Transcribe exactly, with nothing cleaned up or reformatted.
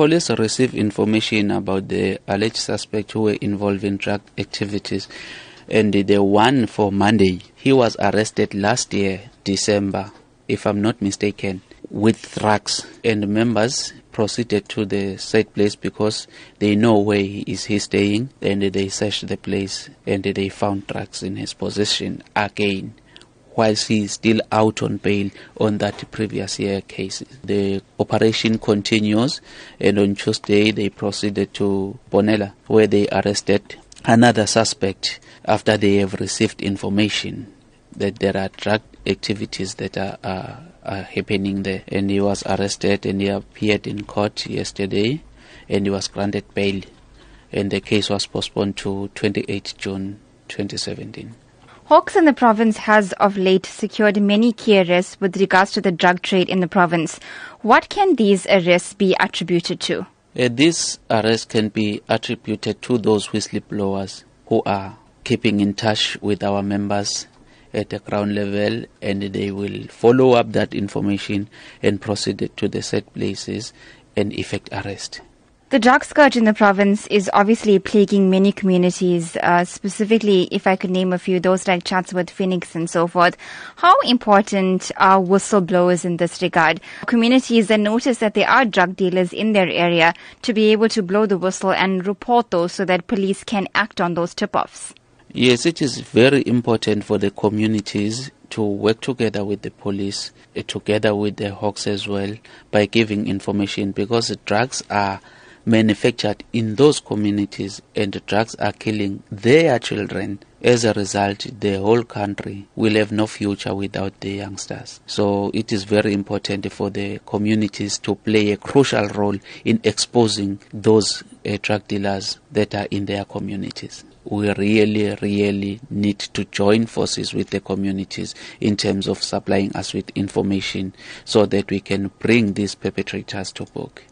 police received information about the alleged suspects who were involved in drug activities, and the one for Monday, he was arrested last year, December, if I'm not mistaken, with drugs, and members proceeded to the said place because they know where he is he staying, and they searched the place and they found drugs in his possession again, whilst he is still out on bail on that previous year case. The operation continues, and on Tuesday they proceeded to Bonella, where they arrested another suspect after they have received information that there are drug activities that are, are, are happening there. And he was arrested and he appeared in court yesterday, and he was granted bail, and the case was postponed to twenty-eighth of June twenty seventeen. Hawks in the province has of late secured many key arrests with regards to the drug trade in the province. What can these arrests be attributed to? Uh, these arrests can be attributed to those whistleblowers who are keeping in touch with our members at the ground level, and they will follow up that information and proceed to the said places and effect arrest. The drug scourge in the province is obviously plaguing many communities, uh, specifically, if I could name a few, those like Chatsworth, Phoenix and so forth. How important are whistleblowers in this regard? Communities that notice that there are drug dealers in their area to be able to blow the whistle and report those so that police can act on those tip-offs. Yes, it is very important for the communities to work together with the police, uh, together with the Hawks as well, by giving information, because the drugs are manufactured in those communities and the drugs are killing their children. As a result, the whole country will have no future without the youngsters. So it is very important for the communities to play a crucial role in exposing those uh, drug dealers that are in their communities. We really, really need to join forces with the communities in terms of supplying us with information so that we can bring these perpetrators to book.